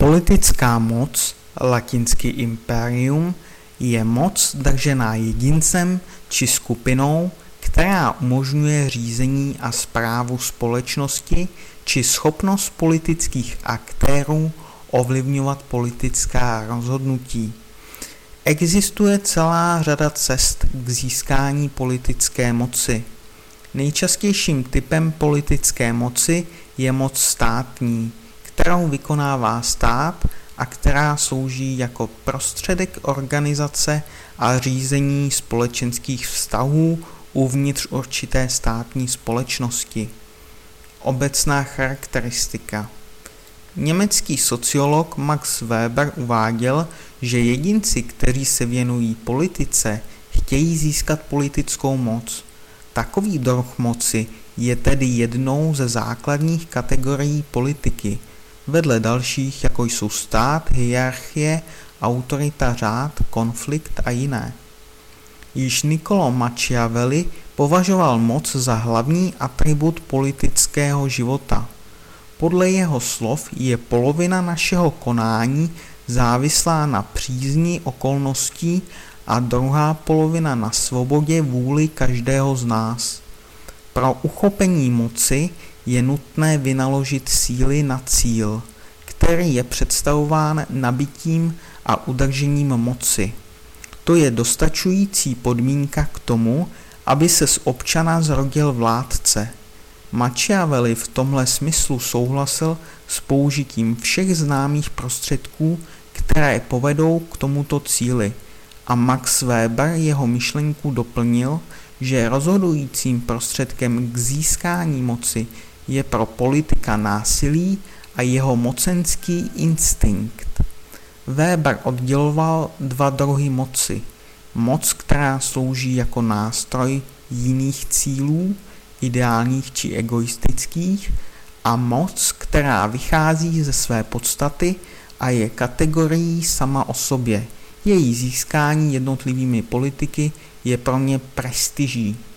Politická moc, latinský imperium, je moc držená jedincem či skupinou, která umožňuje řízení a správu společnosti či schopnost politických aktérů ovlivňovat politická rozhodnutí. Existuje celá řada cest k získání politické moci. Nejčastějším typem politické moci je moc státní, kterou vykonává stát a která slouží jako prostředek organizace a řízení společenských vztahů uvnitř určité státní společnosti. Obecná charakteristika. Německý sociolog Max Weber uváděl, že jedinci, kteří se věnují politice, chtějí získat politickou moc. Takový druh moci je tedy jednou ze základních kategorií politiky, vedle dalších, jako jsou stát, hierarchie, autorita, řád, konflikt a jiné. Již Niccolò Machiavelli považoval moc za hlavní atribut politického života. Podle jeho slov je polovina našeho konání závislá na přízni okolností a druhá polovina na svobodě vůli každého z nás. Pro uchopení moci je nutné vynaložit síly na cíl, který je představován nabitím a udržením moci. To je dostačující podmínka k tomu, aby se z občana zrodil vládce. Machiavelli v tomhle smyslu souhlasil s použitím všech známých prostředků, které povedou k tomuto cíli, a Max Weber jeho myšlenku doplnil, že rozhodujícím prostředkem k získání moci je pro politika násilí a jeho mocenský instinkt. Weber odděloval dva druhy moci. Moc, která slouží jako nástroj jiných cílů, ideálních či egoistických, a moc, která vychází ze své podstaty a je kategorií sama o sobě. Její získání jednotlivými politiky je pro ně prestiží.